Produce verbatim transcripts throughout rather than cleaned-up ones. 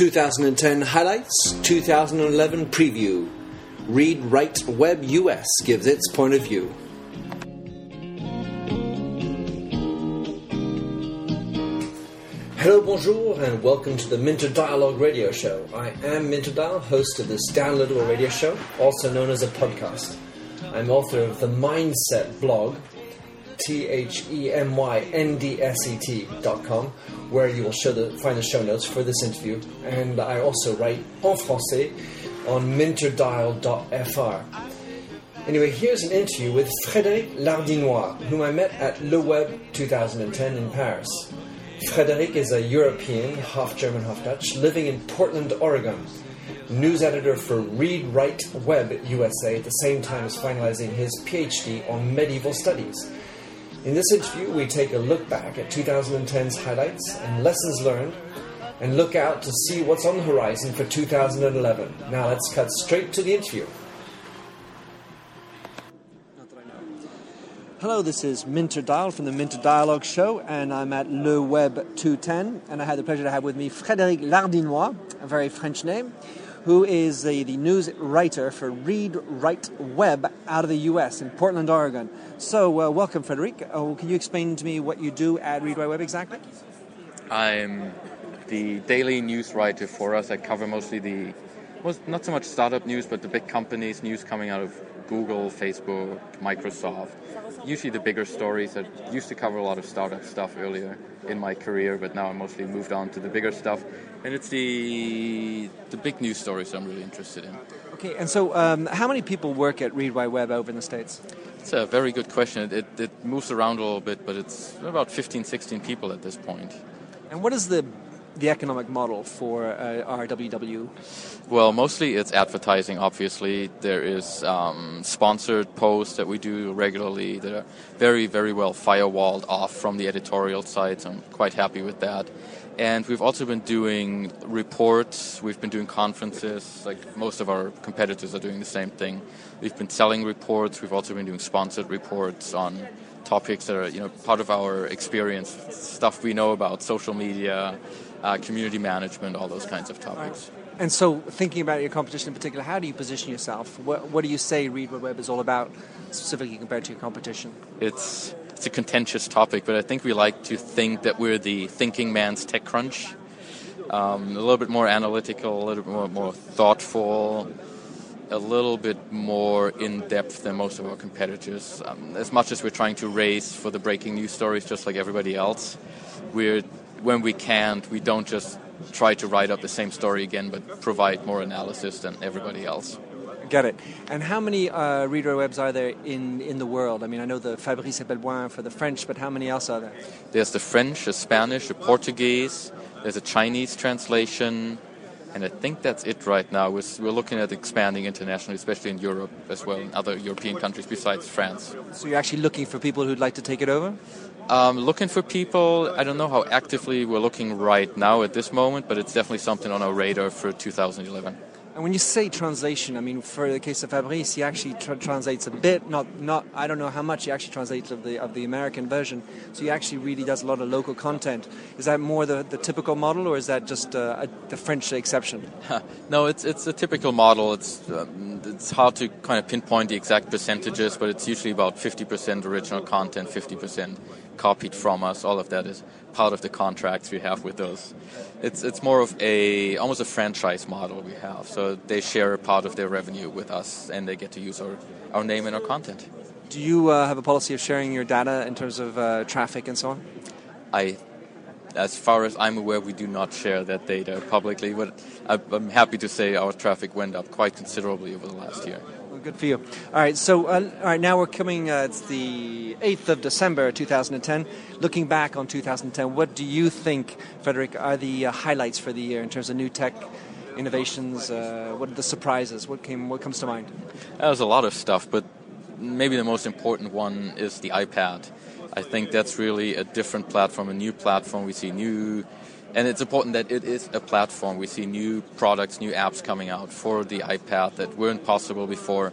two thousand ten highlights, two thousand eleven preview. Read-Write Web U S gives its point of view. Hello, bonjour, and welcome to the Minter Dialogue radio show. I am Minter Dial, host of this downloadable radio show, also known as a podcast. I'm author of The Myndset Blog, T H E M Y N D S E T dot com, where you will show the, find the show notes for this interview. And I also write en français on minter dial dot f r. Anyway, here's an interview with Frédéric Lardinois, whom I met at Le Web twenty ten in Paris. Frédéric is a European, half German, half Dutch, living in Portland, Oregon. News editor for Read-Write Web U S A at the same time as finalizing his PhD on medieval studies. In this interview, we take a look back at twenty ten's highlights and lessons learned and look out to see what's on the horizon for two thousand eleven. Now let's cut straight to the interview. Hello, this is Minter Dial from the Minter Dialogue Show, and I'm at Le Web two ten, and I had the pleasure to have with me Frédéric Lardinois, a very French name, who is the, the news writer for Read-Write Web out of the U S in Portland, Oregon. So, uh, welcome, Frédéric. Oh, can you explain to me what you do at Read-Write Web exactly? I'm the daily news writer for us. I cover mostly the, well, not so much startup news, but the big companies, news coming out of Google, Facebook, Microsoft, usually the bigger stories. I used to cover a lot of startup stuff earlier in my career, but now I mostly moved on to the bigger stuff. And it's the the big news stories I'm really interested in. Okay, and so um, how many people work at Read-Write Web over in the States? It's a very good question. It, it moves around a little bit, but it's about fifteen, sixteen people at this point. And what is the the economic model for uh, R W W? Well, mostly it's advertising, obviously. There is um, sponsored posts that we do regularly that are very, very well firewalled off from the editorial side, so I'm quite happy with that. And we've also been doing reports, we've been doing conferences, like most of our competitors are doing the same thing. We've been selling reports, we've also been doing sponsored reports on topics that are, you know, part of our experience, stuff we know about social media, Uh, community management, all those kinds of topics. And so thinking about your competition in particular, how do you position yourself? What, what do you say Read-Write Web is all about, specifically compared to your competition? It's it's a contentious topic, but I think we like to think that we're the thinking man's TechCrunch. Um, a little bit more analytical, a little bit more, more thoughtful, a little bit more in-depth than most of our competitors. Um, as much as we're trying to race for the breaking news stories just like everybody else, we're when we can't, we don't just try to write up the same story again, but provide more analysis than everybody else. Got it. And how many uh, Read-Write Webs are there in, in the world? I mean, I know the Fabrice Apelboin for the French, but how many else are there? There's the French, the Spanish, the Portuguese, there's a Chinese translation, and I think that's it right now. We're, we're looking at expanding internationally, especially in Europe as well, in other European countries besides France. So you're actually looking for people who'd like to take it over? Um, looking for people. I don't know how actively we're looking right now at this moment, but it's definitely something on our radar for two thousand eleven. And when you say translation, I mean, for the case of Fabrice, he actually tra- translates a bit. Not, not. I don't know how much he actually translates of the of the American version. So he actually really does a lot of local content. Is that more the, the typical model, or is that just uh, a, the French exception? No, it's it's a typical model. It's um, it's hard to kind of pinpoint the exact percentages, but it's usually about fifty percent original content, fifty percent copied from us. All of that is part of the contracts we have with those. It's it's more of a almost a franchise model we have. So they share a part of their revenue with us, and they get to use our, our name and our content. Do you uh, have a policy of sharing your data in terms of uh, traffic and so on? I, as far as I'm aware, we do not share that data publicly. But I'm happy to say our traffic went up quite considerably over the last year. Good for you. All right, so uh, all right, now we're coming, uh, it's the eighth of December two thousand ten. Looking back on two thousand ten, what do you think, Frédéric, are the uh, highlights for the year in terms of new tech innovations? Uh, what are the surprises? What came? What comes to mind? There's a lot of stuff, but maybe the most important one is the iPad. I think that's really a different platform, a new platform. We see new... And it's important that it is a platform. We see new products, new apps coming out for the iPad that weren't possible before,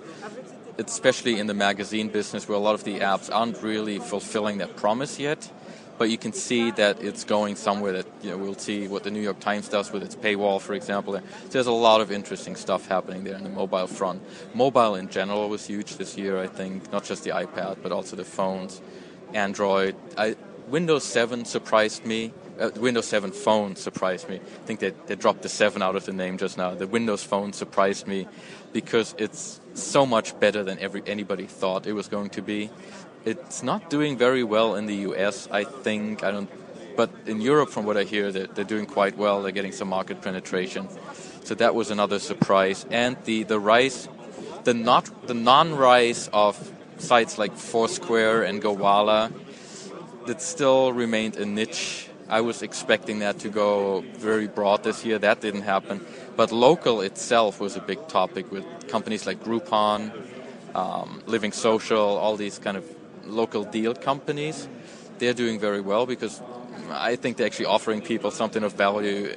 especially in the magazine business where a lot of the apps aren't really fulfilling that promise yet. but you can see that it's going somewhere. That, you know, we'll see what the New York Times does with its paywall, for example. So there's a lot of interesting stuff happening there in the mobile front. Mobile in general was huge this year, I think, not just the iPad, but also the phones, Android. I, Windows seven surprised me. Uh, Windows seven Phone surprised me. I think they, they dropped the seven out of the name just now. The Windows Phone surprised me because it's so much better than every anybody thought it was going to be. It's not doing very well in the U S, I think. I don't. But in Europe, from what I hear, they're, they're doing quite well. They're getting some market penetration. So that was another surprise. And the, the rise, the not the non-rise of sites like Foursquare and Gowalla, that still remained a niche. I was expecting that to go very broad this year. That didn't happen. But local itself was a big topic with companies like Groupon, um, Living Social, all these kind of local deal companies. They're doing very well because I think they're actually offering people something of value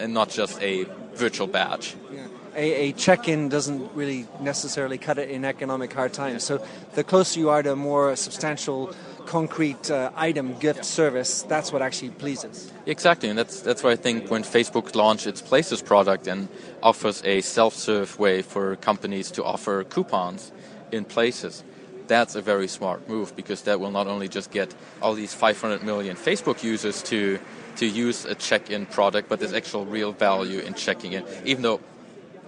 and not just a virtual badge. Yeah. A, a check-in doesn't really necessarily cut it in economic hard times. So the closer you are to a more substantial, concrete uh, item, gift, yeah. service, that's what actually pleases. Exactly, and that's that's why I think when Facebook launched its Places product and offers a self-serve way for companies to offer coupons in Places, that's a very smart move, because that will not only just get all these five hundred million Facebook users to to use a check-in product, but there's actual real value in checking in, even though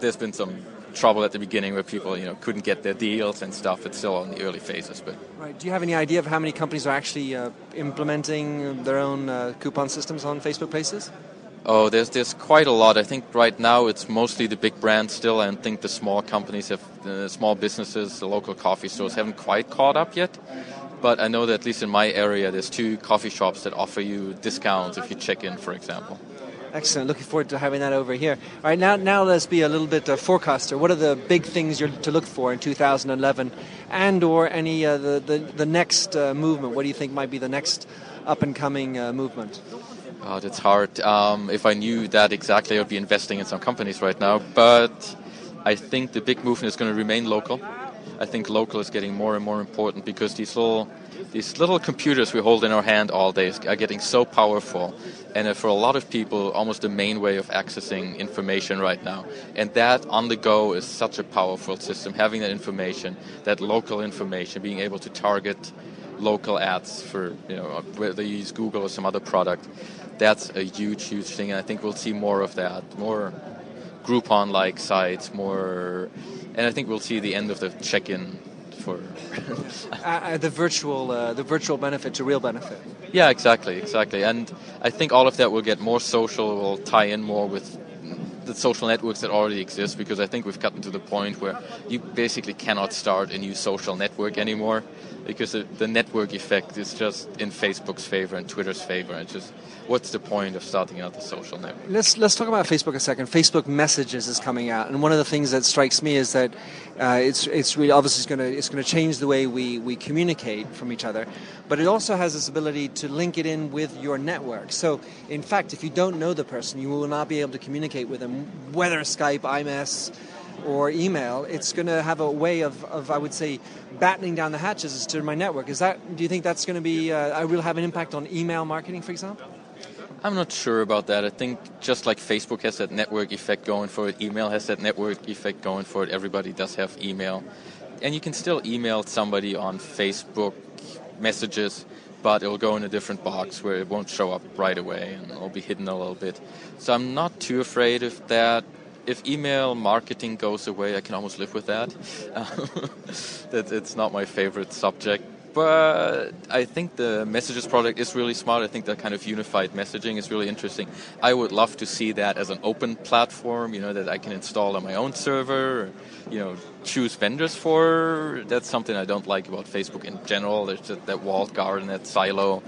there's been some trouble at the beginning where people, you know, couldn't get their deals and stuff. It's still in the early phases. But right. Do you have any idea of how many companies are actually uh, implementing their own uh, coupon systems on Facebook Places? Oh, there's there's quite a lot. I think right now it's mostly the big brands still. I think the small companies, have uh, small businesses, the local coffee stores haven't quite caught up yet. But I know that at least in my area there's two coffee shops that offer you discounts if you check in, for example. Excellent. Looking forward to having that over here. All right, now now let's be a little bit uh, forecaster. What are the big things you're to look for in two thousand eleven, and or any uh, the, the the next uh, movement? What do you think might be the next up and coming uh, movement? Oh, that's hard. Um, if I knew that exactly, I would be investing in some companies right now. But I think the big movement is going to remain local. I think local is getting more and more important because these little these little computers we hold in our hand all day are getting so powerful, and for a lot of people, almost the main way of accessing information right now. And that on the go is such a powerful system. Having that information, that local information, being able to target local ads for, you know, whether you use Google or some other product, that's a huge, huge thing. And I think we'll see more of that, more Groupon-like sites, more. And I think we'll see the end of the check-in for uh, the virtual, uh, the virtual benefit to real benefit. Yeah, exactly, exactly. And I think all of that will get more social. Will tie in more with the social networks that already exist, because I think we've gotten to the point where you basically cannot start a new social network anymore, because the, the network effect is just in Facebook's favor and Twitter's favor. It's just, what's the point of starting out the social network? Let's let's talk about Facebook a second. Facebook Messages is coming out, and one of the things that strikes me is that uh, it's it's really obviously going to it's going to change the way we we communicate from each other, but it also has this ability to link it in with your network. So in fact, if you don't know the person, you will not be able to communicate with them, whether Skype, iMess, or email. It's going to have a way of, of, I would say, battening down the hatches as to my network. Is that? Do you think that's going to be? Uh, I will have an impact on email marketing, for example. I'm not sure about that. I think just like Facebook has that network effect going for it, email has that network effect going for it. Everybody does have email, and you can still email somebody on Facebook Messages, but it'll go in a different box where it won't show up right away and it'll be hidden a little bit. So I'm not too afraid of that. If email marketing goes away, I can almost live with that. that it's not my favorite subject. But I think the Messages product is really smart. I think that kind of unified messaging is really interesting. I would love to see that as an open platform, you know, that I can install on my own server, or, you know, choose vendors for. That's something I don't like about Facebook in general. There's just that walled garden, that silo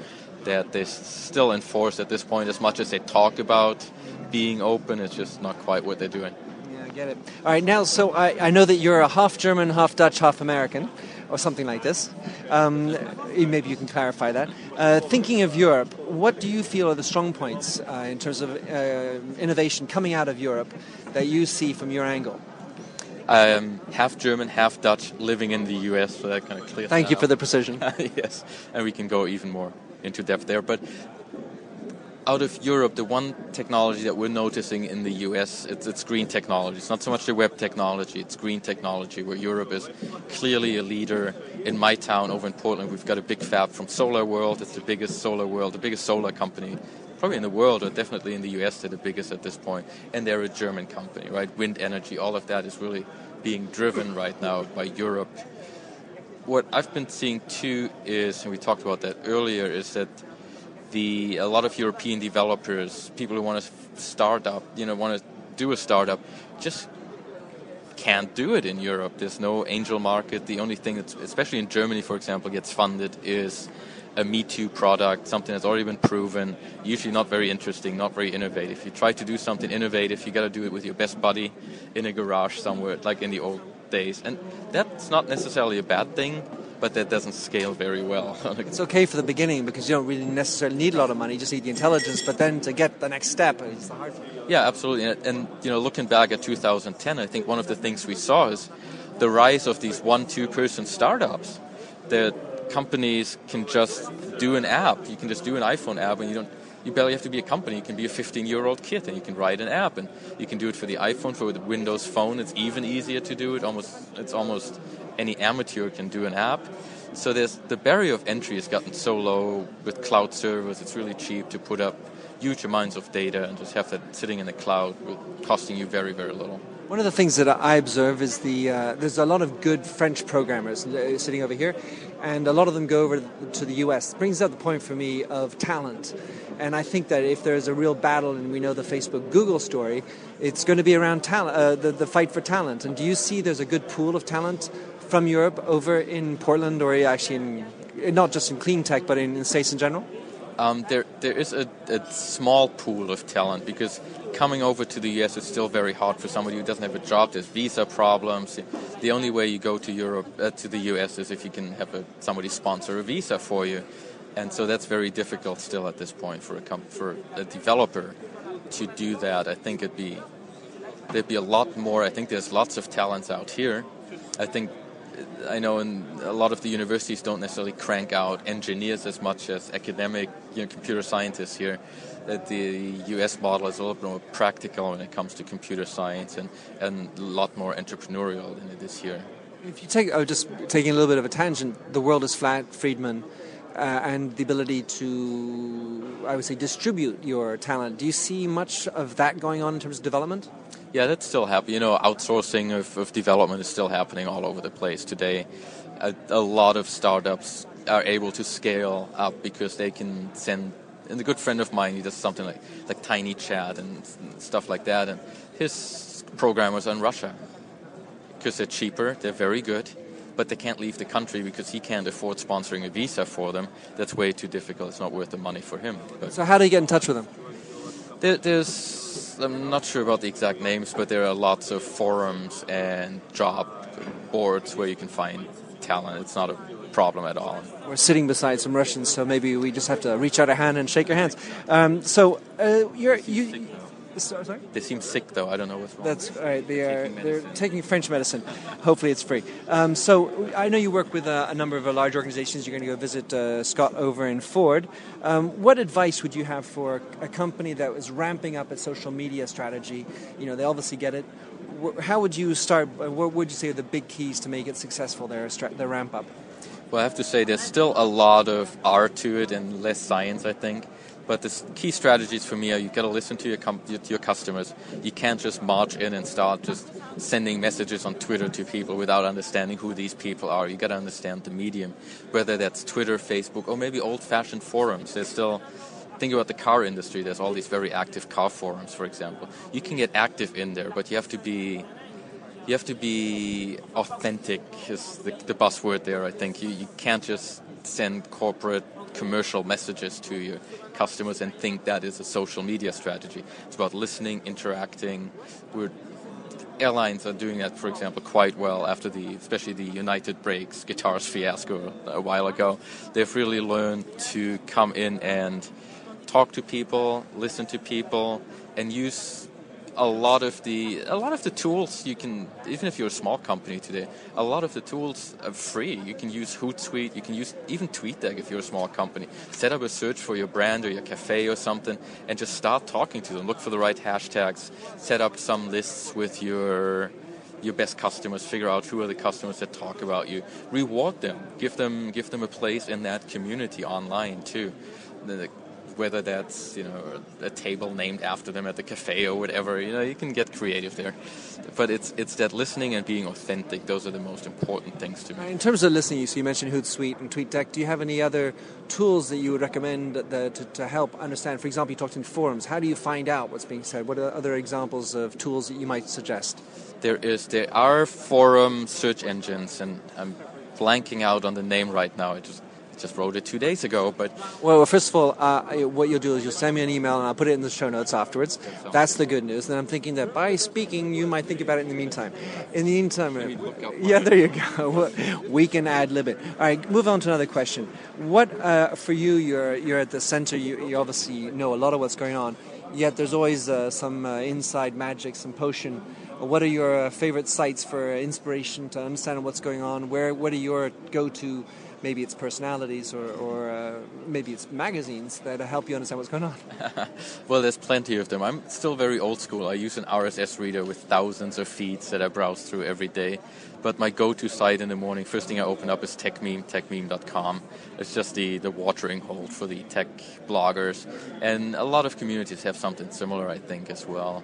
that they still enforce at this point. As much as they talk about being open, it's just not quite what they're doing. Yeah, I get it. All right, now, so I, I know that you're a half German, half Dutch, half American, or something like this. Um, maybe you can clarify that. Uh, thinking of Europe, what do you feel are the strong points uh, in terms of uh, innovation coming out of Europe that you see from your angle? I'm half German, half Dutch, living in the U S, so that kind of clears. Thank you for the precision. Yes, and we can go even more. into depth there. But out of Europe, the one technology that we're noticing in the U S, it's, it's green technology. It's not so much the web technology, it's green technology, where Europe is clearly a leader. In my town over in Portland, we've got a big fab from Solar World. It's the biggest solar world, the biggest solar company, probably in the world, or definitely in the U S, they're the biggest at this point. And they're a German company, right? Wind energy, all of that is really being driven right now by Europe. What I've been seeing too is, and we talked about that earlier, is that The, a lot of European developers, people who want to start up, you know, want to do a startup, just can't do it in Europe. There's no angel market. The only thing that's, especially in Germany, for example, gets funded is a Me Too product, something that's already been proven, usually not very interesting, not very innovative. If you try to do something innovative, you got to do it with your best buddy in a garage somewhere, like in the old days. And that's not necessarily a bad thing, but that doesn't scale very well. It's okay for the beginning because you don't really necessarily need a lot of money. You just need the intelligence. But then to get the next step, it's the hard part. Yeah, absolutely. And, and you know, looking back at two thousand ten, I think one of the things we saw is the rise of these one, two-person startups. The companies can just do an app. You can just do an iPhone app, and you don't. You barely have to be a company. You can be a fifteen-year-old kid, and you can write an app, and you can do it for the iPhone, for the Windows Phone. It's even easier to do it. Almost, it's almost any amateur can do an app. So there's the barrier of entry has gotten so low with cloud servers. It's really cheap to put up huge amounts of data and just have that sitting in the cloud, costing you very, very little. One of the things that I observe is the uh, there's a lot of good French programmers sitting over here, and a lot of them go over to the U S. It brings up the point for me of talent. And I think that if there's a real battle, and we know the Facebook-Google story, it's going to be around talent, uh, the, the fight for talent. And do you see there's a good pool of talent from Europe over in Portland, or actually in, not just in clean tech, but in the States in general? Um, there, there is a, a small pool of talent, because coming over to the U S is still very hard for somebody who doesn't have a job. There's visa problems. The only way you go to Europe, uh, to the U S, is if you can have a, somebody sponsor a visa for you. And so that's very difficult still at this point for a com- for a developer to do that. I think it'd be there'd be a lot more. I think there's lots of talents out here. I think I know in a lot of the universities don't necessarily crank out engineers as much as academic, you know, computer scientists here. That the U S model is a little bit more practical when it comes to computer science, and, and a lot more entrepreneurial than it is here. If you take oh, just taking a little bit of a tangent, the world is flat, Friedman. Uh, and the ability to, I would say, distribute your talent. Do you see much of that going on in terms of development? Yeah, that's still happening. You know, outsourcing of, of development is still happening all over the place today. A, a lot of startups are able to scale up because they can send. And a good friend of mine, he does something like like Tiny Chat and stuff like that. And his programmers are in Russia because they're cheaper. They're very good. But they can't leave the country because he can't afford sponsoring a visa for them. That's way too difficult. It's not worth the money for him. But so how do you get in touch with them? There, there's, I'm not sure about the exact names, but there are lots of forums and job boards where you can find talent. It's not a problem at all. We're sitting beside some Russians, so maybe we just have to reach out a hand and shake our hands. Um, so uh, you're... you. Sorry? They seem sick, though. I don't know what's wrong. That's all right. They are, they're taking French medicine. Hopefully it's free. Um, so I know you work with a, a number of large organizations. You're going to go visit uh, Scott over in Ford. Um, what advice would you have for a company that was ramping up its social media strategy? You know, they obviously get it. How would you start? What would you say are the big keys to make it successful, their, their ramp up? Well, I have to say there's still a lot of art to it and less science, I think. But the key strategies for me are you got to listen to your com- your customers. You can't just march in and start just sending messages on Twitter to people without understanding who these people are. You got to understand the medium, whether that's Twitter, Facebook, or maybe old-fashioned forums. There's still, think about the car industry. There's all these very active car forums, for example. You can get active in there, but you have to be you have to be authentic is the, the buzzword there. I think you you can't just send corporate commercial messages to your customers and think that is a social media strategy. It's about listening, interacting. We're, airlines are doing that, for example, quite well after the, especially the United Breaks guitars fiasco a while ago. They've really learned to come in and talk to people, listen to people, and use a lot of the a lot of the tools you can, even if you're a small company today, a lot of the tools are free. You can use Hootsuite, you can use even TweetDeck if you're a small company. Set up a search for your brand or your cafe or something and just start talking to them. Look for the right hashtags. Set up some lists with your your best customers. Figure out who are the customers that talk about you. Reward them. Give them give them a place in that community online too. The, whether that's, you know, a table named after them at the cafe or whatever, you know, you can get creative there. But it's it's that listening and being authentic. Those are the most important things to me. In terms of listening, so you mentioned Hootsuite and TweetDeck. Do you have any other tools that you would recommend the, to, to help understand? For example, you talked in forums. How do you find out what's being said? What are other examples of tools that you might suggest? There is there are forum search engines, and I'm blanking out on the name right now. It just just wrote it two days ago, but... Well, first of all, uh, what you'll do is you'll send me an email and I'll put it in the show notes afterwards. That's the good news. And I'm thinking that by speaking, you might think about it in the meantime. In the meantime... I mean, look up yeah, there you go. We can ad-lib it. All right, move on to another question. What, uh, for you, you're you're at the center, you, you obviously know a lot of what's going on, yet there's always uh, some uh, inside magic, some potion. What are your uh, favorite sites for inspiration to understand what's going on? Where? What are your go-to... Maybe it's personalities or, or uh, maybe it's magazines that help you understand what's going on. Well, there's plenty of them. I'm still very old school. I use an R S S reader with thousands of feeds that I browse through every day. But my go-to site in the morning, first thing I open up is techmeme, techmeme dot com. It's just the, the watering hole for the tech bloggers. And a lot of communities have something similar, I think, as well.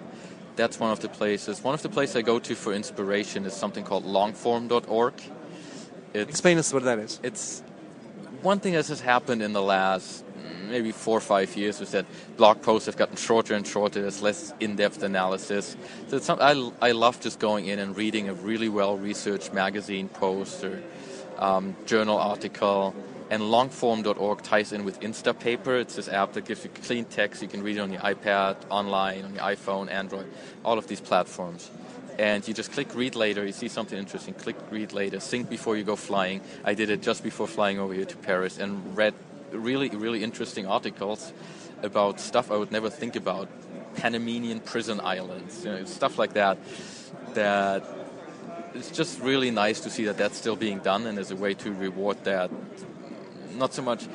That's one of the places. One of the places I go to for inspiration is something called longform dot org. It's, Explain us what that is. It's one thing that has happened in the last maybe four or five years is that blog posts have gotten shorter and shorter. There's less in-depth analysis. So it's some, I, I love just going in and reading a really well-researched magazine post or um, journal article. And longform dot org ties in with Instapaper. It's this app that gives you clean text. You can read it on your iPad, online, on your iPhone, Android, all of these platforms. And you just click read later, you see something interesting, click read later, think before you go flying. I did it just before flying over here to Paris and read really, really interesting articles about stuff I would never think about. Panamanian prison islands, you know, stuff like that. That it's just really nice to see that that's still being done and there's a way to reward that. Not so much, uh,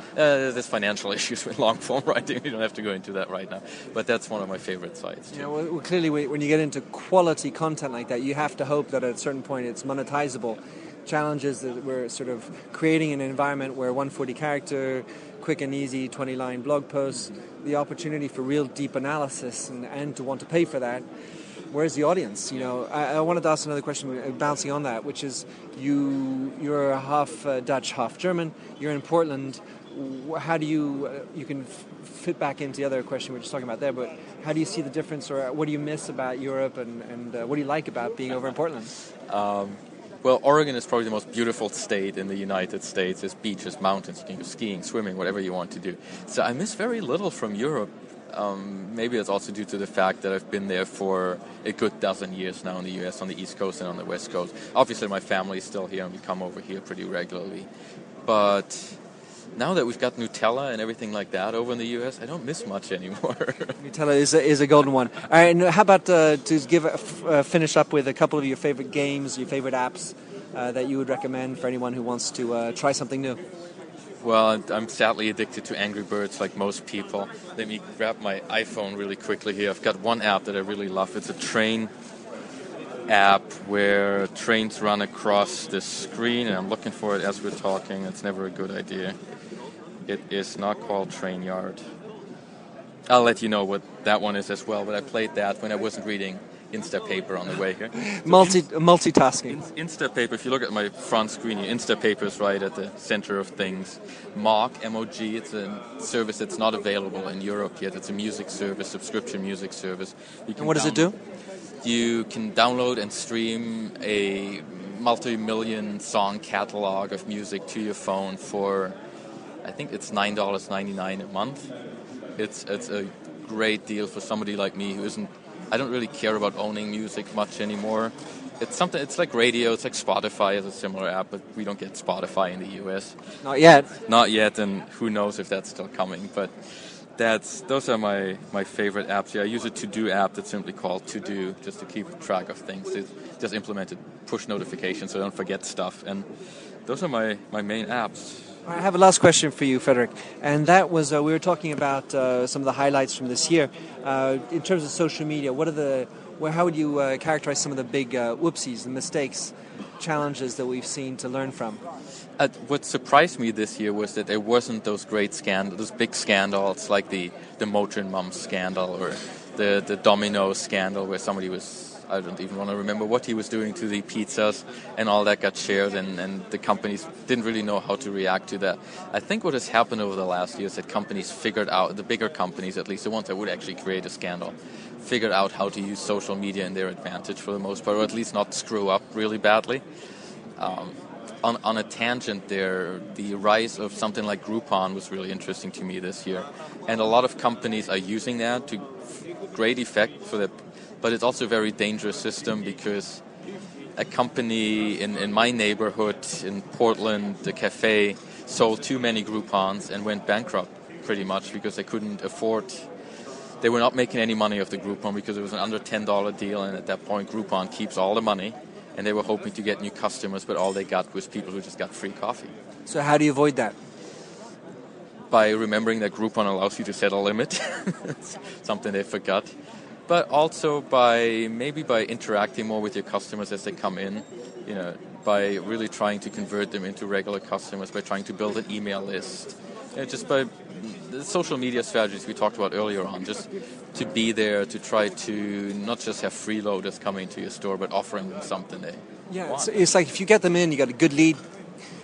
there's financial issues with long-form writing. We don't have to go into that right now. But that's one of my favorite sites. Yeah, well, well, clearly, we, when you get into quality content like that, you have to hope that at a certain point it's monetizable. Challenges that we're sort of creating an environment where one hundred forty character, quick and easy, twenty-line blog posts, mm-hmm. the opportunity for real deep analysis and, and to want to pay for that. Where's the audience? You know, I, I wanted to ask another question, bouncing on that, which is you, you're half uh, Dutch, half German. You're in Portland. How do you, uh, you can f- fit back into the other question we were just talking about there, but how do you see the difference, or what do you miss about Europe, and, and uh, what do you like about being over in Portland? Um, well, Oregon is probably the most beautiful state in the United States. There's beaches, mountains, you can go skiing, swimming, whatever you want to do. So I miss very little from Europe. Um, maybe it's also due to the fact that I've been there for a good dozen years now in the U S, on the East Coast and on the West Coast. Obviously, my family is still here, and we come over here pretty regularly. But now that we've got Nutella and everything like that over in the U S, I don't miss much anymore. Nutella is a, is a golden one. All right, how about uh, to give a f- uh, finish up with a couple of your favorite games, your favorite apps uh, that you would recommend for anyone who wants to uh, try something new? Well, I'm sadly addicted to Angry Birds like most people. Let me grab my iPhone really quickly here. I've got one app that I really love. It's a train app where trains run across the screen, and I'm looking for it as we're talking. It's never a good idea. It is not called Train Yard. I'll let you know what that one is as well, but I played that when I wasn't reading Instapaper on the way here. So Multi multitasking. Instapaper, if you look at my front screen here, Instapaper is right at the center of things. M O G, M O G, it's a service that's not available in Europe yet. It's a music service, subscription music service. You can and what down- does it do? You can download and stream a multi-million song catalog of music to your phone for, I think it's nine dollars and ninety-nine cents a month. It's, it's a great deal for somebody like me who isn't I don't really care about owning music much anymore. It's something. It's like radio. It's like Spotify is a similar app, but we don't get Spotify in the U S. Not yet. Not yet, and who knows if that's still coming. But that's those are my, my favorite apps. Yeah, I use a to-do app that's simply called to-do, just to keep track of things. It just implemented push notifications so I don't forget stuff. And those are my, my main apps. I have a last question for you, Frédéric. And that was, uh, we were talking about uh, some of the highlights from this year. Uh, in terms of social media, what are the, well, how would you uh, characterize some of the big uh, whoopsies, the mistakes, challenges that we've seen to learn from? Uh, what surprised me this year was that there wasn't those great scandals, those big scandals like the, the Motrin Mom scandal or the, the Domino scandal where somebody was, I don't even want to remember what he was doing to the pizzas, and all that got shared, and, and the companies didn't really know how to react to that. I think what has happened over the last year is that companies figured out, the bigger companies at least, the ones that would actually create a scandal, figured out how to use social media in their advantage for the most part, or at least not screw up really badly. Um, on, on a tangent there, the rise of something like Groupon was really interesting to me this year. And a lot of companies are using that to great effect for their... But it's also a very dangerous system because a company in, in my neighborhood in Portland, the cafe, sold too many Groupons and went bankrupt pretty much because they couldn't afford, they were not making any money off the Groupon because it was an under ten dollars deal, and at that point Groupon keeps all the money, and they were hoping to get new customers, but all they got was people who just got free coffee. So how do you avoid that? By remembering that Groupon allows you to set a limit, something they forgot. But also by maybe by interacting more with your customers as they come in, you know, by really trying to convert them into regular customers, by trying to build an email list, you know, just by the social media strategies we talked about earlier on, just to be there, to try to not just have freeloaders coming to your store, but offering them something they yeah, want. Yeah, it's, it's like if you get them in, you got a good lead,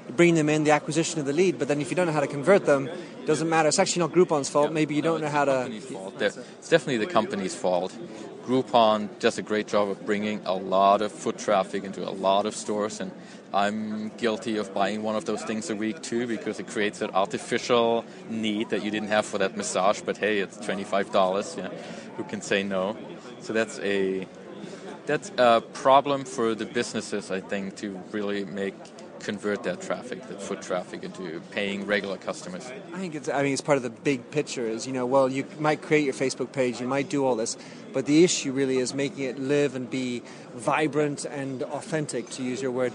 you bring them in, the acquisition of the lead, but then if you don't know how to convert them, it doesn't matter. It's actually not Groupon's fault. Yeah, Maybe you no, don't know how to... It's definitely the company's fault. Groupon does a great job of bringing a lot of foot traffic into a lot of stores, and I'm guilty of buying one of those things a week too, because it creates that artificial need that you didn't have for that massage, but hey, it's twenty-five dollars. You know, who can say no? So that's a that's a problem for the businesses, I think, to really make... convert that traffic, that foot traffic, into paying regular customers. I think it's, I mean, it's part of the big picture is, you know, well, you might create your Facebook page, you might do all this, but the issue really is making it live and be vibrant and authentic, to use your word,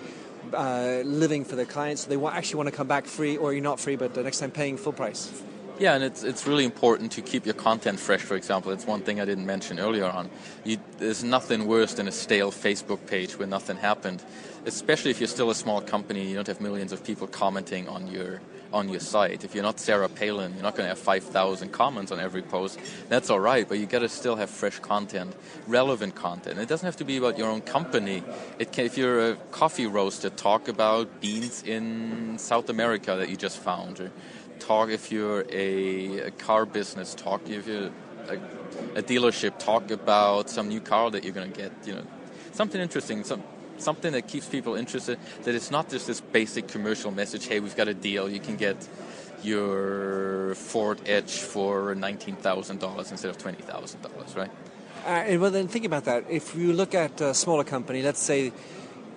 uh, living for the clients. So they want, actually want to come back free, or you're not free, but the next time paying full price. Yeah, and it's it's really important to keep your content fresh, for example. It's one thing I didn't mention earlier on. You, there's nothing worse than a stale Facebook page where nothing happened, especially if you're still a small company and you don't have millions of people commenting on your on your site. If you're not Sarah Palin, you're not going to have five thousand comments on every post. That's all right, but you got to still have fresh content, relevant content. It doesn't have to be about your own company. It can, if you're a coffee roaster, talk about beans in South America that you just found, or talk if you're a, a car business, talk if you're a, a dealership, talk about some new car that you're going to get, you know, something interesting, some, something that keeps people interested, that it's not just this basic commercial message, hey, we've got a deal, you can get your Ford Edge for nineteen thousand dollars instead of twenty thousand dollars, right? Uh, and well, then think about that. If you look at a smaller company, let's say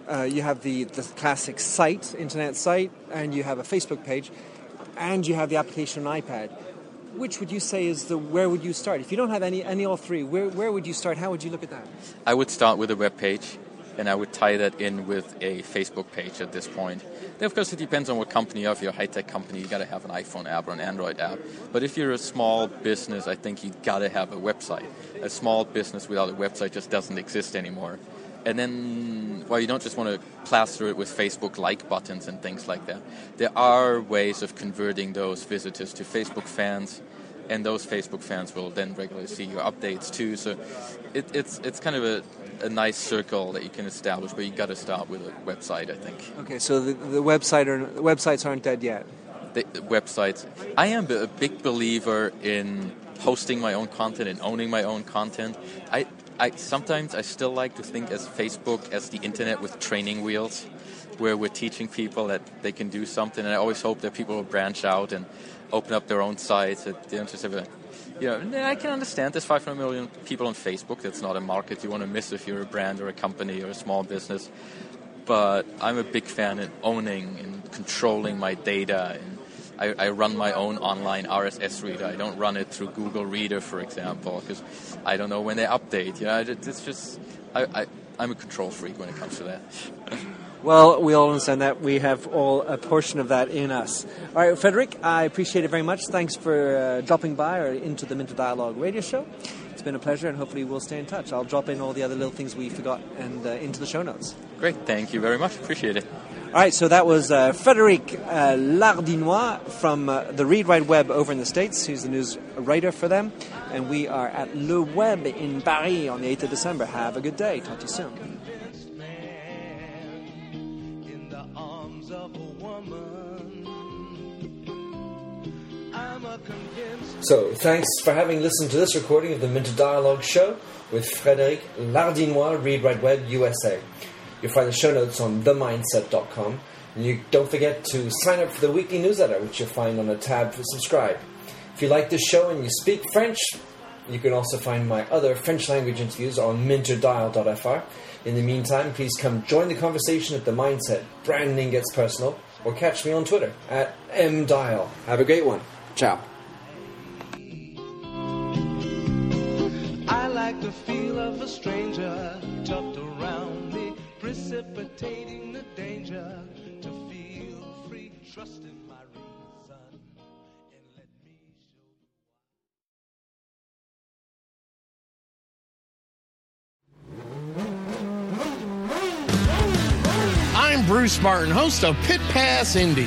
uh, you have the, the classic site, internet site, and you have a Facebook page, and you have the application on iPad. Which would you say is the, where would you start? If you don't have any, any all three, where, where would you start? How would you look at that? I would start with a web page, and I would tie that in with a Facebook page at this point. Then, of course, it depends on what company you are. If you're a high-tech company, you got to have an iPhone app or an Android app. But if you're a small business, I think you got to have a website. A small business without a website just doesn't exist anymore. And then, well, you don't just want to plaster it with Facebook like buttons and things like that. There are ways of converting those visitors to Facebook fans, and those Facebook fans will then regularly see your updates too. So it, it's it's kind of a, a nice circle that you can establish, but you got to start with a website, I think. Okay, so the, the, website are, the websites aren't dead yet? The, the websites. I am a big believer in hosting my own content and owning my own content. I... I, sometimes I still like to think as Facebook as the internet with training wheels, where we're teaching people that they can do something, and I always hope that people will branch out and open up their own sites. That they don't just have a, you know, and I can understand there's five hundred million people on Facebook. That's not a market you want to miss if you're a brand or a company or a small business. But I'm a big fan of owning and controlling my data, and I, I run my own online R S S reader. I don't run it through Google Reader, for example, because I don't know when they update. Yeah, it's just I, I, I'm a control freak when it comes to that. Well, we all understand that. We have all a portion of that in us. All right, Frédéric, I appreciate it very much. Thanks for uh, dropping by or into the Minter Dialogue radio show. It's been a pleasure, and hopefully we'll stay in touch. I'll drop in all the other little things we forgot and uh, into the show notes. Great. Thank you very much. Appreciate it. All right, so that was uh, Frédéric uh, Lardinois from uh, the Read-Write Web over in the States. He's the news writer for them. And we are at Le Web in Paris on the eighth of December. Have a good day. Talk to you soon. In the arms of a woman, I'm a convinced... So, thanks for having listened to this recording of the Minter Dialogue Show with Frédéric Lardinois, Read-Write Web U S A. You'll find the show notes on the myndset dot com. And you don't forget to sign up for the weekly newsletter, which you'll find on the tab for subscribe. If you like this show and you speak French, you can also find my other French language interviews on minter dial dot f r. In the meantime, please come join the conversation at The Myndset. Branding gets personal. Or catch me on Twitter at m dial. Have a great one. Ciao. I like the feel of a stranger tucked around me, precipitating the danger to feel free, trusting my reason, and let me show you. I'm Bruce Martin, host of Pit Pass Indy.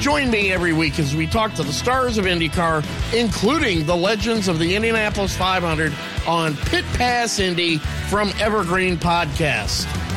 Join me every week as we talk to the stars of IndyCar, including the legends of the Indianapolis five hundred on Pit Pass Indy from Evergreen Podcasts.